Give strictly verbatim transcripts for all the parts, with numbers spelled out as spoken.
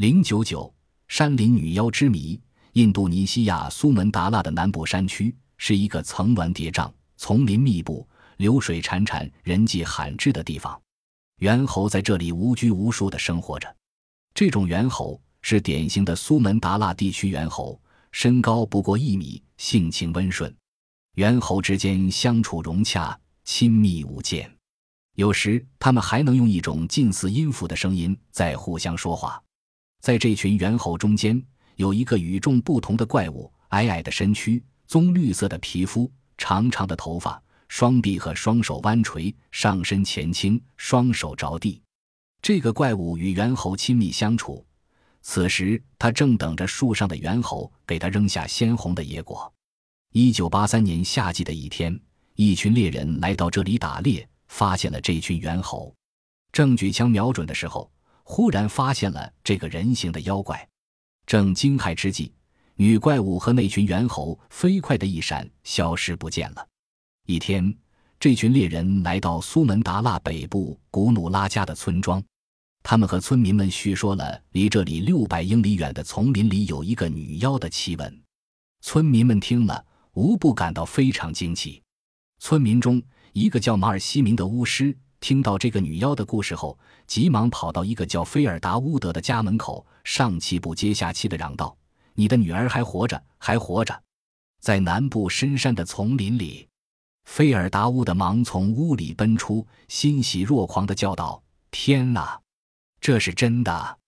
零九九山林女妖之谜。印度尼西亚苏门答腊的南部山区是一个层峦叠嶂、丛林密布、流水潺潺、人迹罕至的地方。猿猴在这里无拘无束地生活着。这种猿猴是典型的苏门答腊地区猿猴，身高不过一米，性情温顺。猿猴之间相处融洽，亲密无间。有时他们还能用一种近似音符的声音在互相说话。在这群猿猴中间，有一个与众不同的怪物，矮矮的身躯，棕绿色的皮肤，长长的头发，双臂和双手弯垂，上身前倾，双手着地。这个怪物与猿猴亲密相处，此时他正等着树上的猿猴给他扔下鲜红的野果。一九八三年夏季的一天，一群猎人来到这里打猎，发现了这群猿猴。正举枪瞄准的时候，忽然发现了这个人形的妖怪。正惊骇之际，女怪物和那群猿猴飞快的一闪，消失不见了。一天，这群猎人来到苏门答腊北部古努拉加的村庄，他们和村民们叙说了离这里六百英里远的丛林里有一个女妖的奇闻。村民们听了，无不感到非常惊奇。村民中，一个叫马尔西明的巫师听到这个女妖的故事后，急忙跑到一个叫菲尔达乌德的家门口，上气不接下气地嚷道：“你的女儿还活着，还活着！”在南部深山的丛林里，菲尔达乌德忙从屋里奔出，欣喜若狂地叫道：“天哪，这是真的！”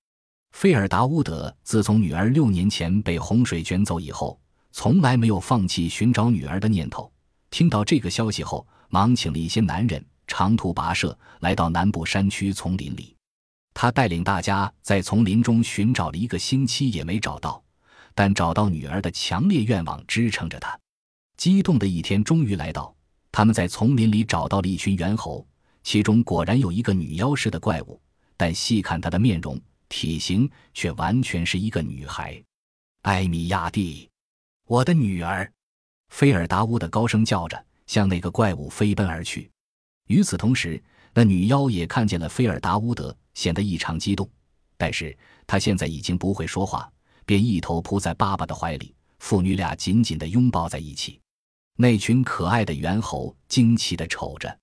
菲尔达乌德自从女儿六年前被洪水卷走以后，从来没有放弃寻找女儿的念头。听到这个消息后，忙请了一些男人长途跋涉来到南部山区丛林里。他带领大家在丛林中寻找了一个星期也没找到，但找到女儿的强烈愿望支撑着他。激动的一天终于来到，他们在丛林里找到了一群猿猴，其中果然有一个女妖似的怪物，但细看她的面容体型，却完全是一个女孩。“艾米亚蒂，我的女儿！”菲尔达乌的高声叫着，向那个怪物飞奔而去。与此同时，那女妖也看见了菲尔达乌德，显得异常激动。但是她现在已经不会说话，便一头扑在爸爸的怀里，父女俩紧紧地拥抱在一起。那群可爱的猿猴惊奇地瞅着。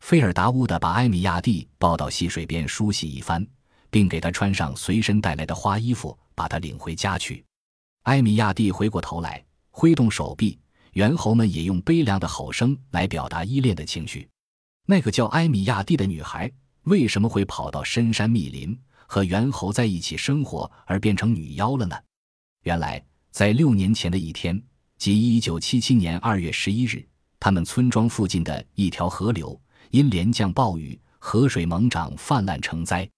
菲尔达乌德把艾米亚蒂抱到溪水边梳洗一番，并给她穿上随身带来的花衣服，把她领回家去。艾米亚蒂回过头来，挥动手臂，猿猴们也用悲凉的吼声来表达依恋的情绪。那个叫埃米亚蒂的女孩为什么会跑到深山密林和猿猴在一起生活而变成女妖了呢？原来在六年前的一天，即一九七七年二月十一日，他们村庄附近的一条河流因连降暴雨，河水猛涨，泛滥成灾。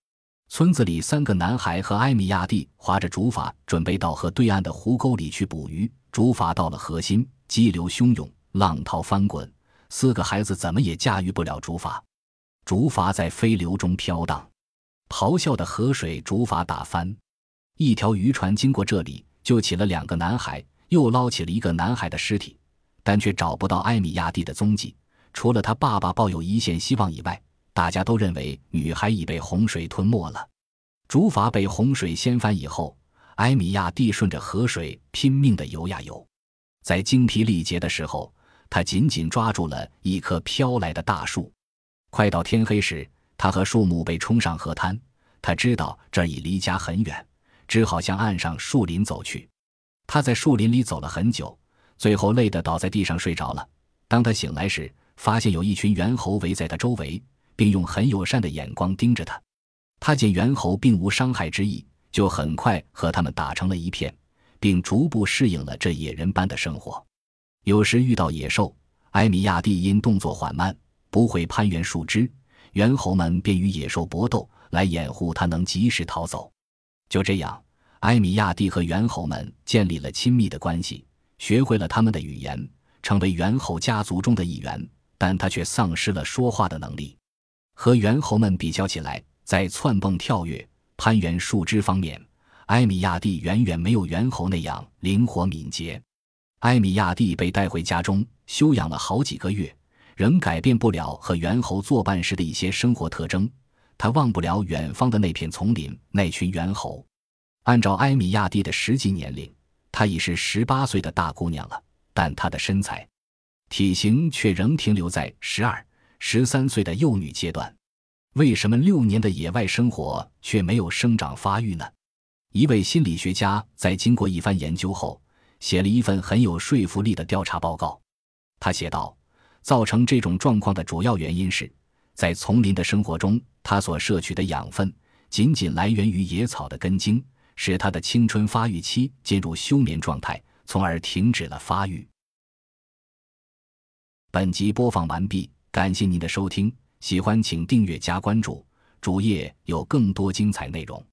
村子里三个男孩和埃米亚蒂划着竹筏，准备到河对岸的湖沟里去捕鱼。竹筏到了河心，激流汹涌，浪涛翻滚，四个孩子怎么也驾驭不了竹筏，竹筏在飞流中飘荡，咆哮的河水竹筏打翻。一条渔船经过这里，救起了两个男孩，又捞起了一个男孩的尸体，但却找不到埃米亚蒂的踪迹。除了他爸爸抱有一线希望以外，大家都认为女孩已被洪水吞没了。竹筏被洪水掀翻以后，埃米亚蒂顺着河水拼命地游呀游，在精疲力竭的时候，他紧紧抓住了一棵飘来的大树。快到天黑时，他和树木被冲上河滩。他知道这已离家很远，只好向岸上树林走去。他在树林里走了很久，最后累得倒在地上睡着了。当他醒来时，发现有一群猿猴围在他周围，并用很友善的眼光盯着他。他见猿猴并无伤害之意，就很快和他们打成了一片，并逐步适应了这野人般的生活。有时遇到野兽，埃米亚蒂因动作缓慢，不会攀援树枝，猿猴们便与野兽搏斗，来掩护他能及时逃走。就这样，埃米亚蒂和猿猴们建立了亲密的关系，学会了他们的语言，成为猿猴家族中的一员，但他却丧失了说话的能力。和猿猴们比较起来，在窜蹦跳跃、攀援树枝方面，埃米亚蒂远远没有猿猴那样灵活敏捷。埃米亚蒂被带回家中休养了好几个月，仍改变不了和猿猴作伴时的一些生活特征。他忘不了远方的那片丛林，那群猿猴。按照埃米亚蒂的实际年龄，她已是十八岁的大姑娘了，但她的身材、体型却仍停留在十二、十三岁的幼女阶段。为什么六年的野外生活却没有生长发育呢？一位心理学家在经过一番研究后，写了一份很有说服力的调查报告。他写道，造成这种状况的主要原因是，在丛林的生活中，他所摄取的养分仅仅来源于野草的根茎，使他的青春发育期进入休眠状态，从而停止了发育。本集播放完毕，感谢您的收听，喜欢请订阅加关注，主页有更多精彩内容。